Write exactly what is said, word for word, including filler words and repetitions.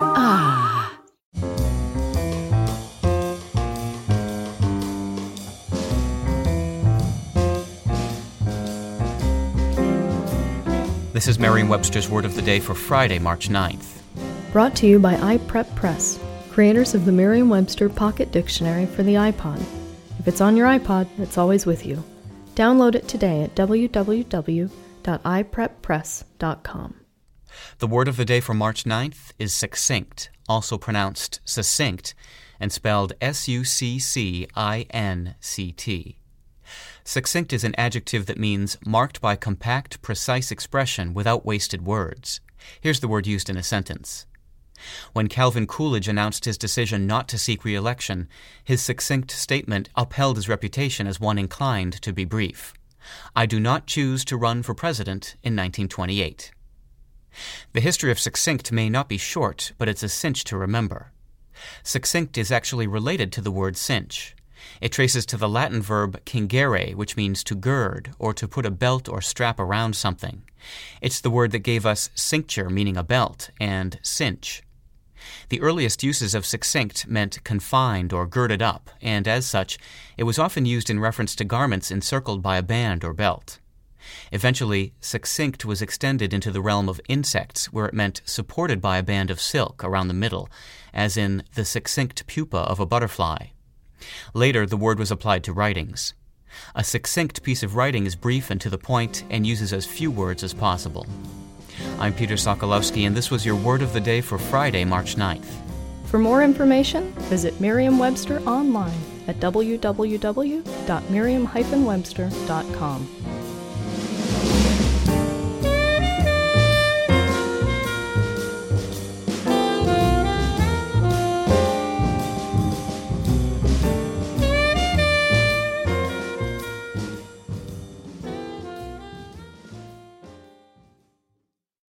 Ah. This is Merriam-Webster's Word of the Day for Friday, March ninth. Brought to you by iPrep Press, creators of the Merriam-Webster Pocket Dictionary for the iPod. If it's on your iPod, it's always with you. Download it today at w w w dot i prep press dot com. The word of the day for March ninth is succinct, also pronounced succinct, and spelled S U C C I N C T. Succinct is an adjective that means marked by compact, precise expression without wasted words. Here's the word used in a sentence. When Calvin Coolidge announced his decision not to seek re-election, his succinct statement upheld his reputation as one inclined to be brief. I do not choose to run for president in nineteen twenty-eight. The history of succinct may not be short, but it's a cinch to remember. Succinct is actually related to the word cinch. It traces to the Latin verb cingere, which means to gird or to put a belt or strap around something. It's the word that gave us cincture, meaning a belt, and cinch. The earliest uses of succinct meant confined or girded up, and as such, it was often used in reference to garments encircled by a band or belt. Eventually, succinct was extended into the realm of insects, where it meant supported by a band of silk around the middle, as in the succinct pupa of a butterfly. Later, the word was applied to writings. A succinct piece of writing is brief and to the point and uses as few words as possible. I'm Peter Sokolowski, and this was your Word of the Day for Friday, March ninth. For more information, visit Merriam-Webster online at w w w dot merriam dash webster dot com.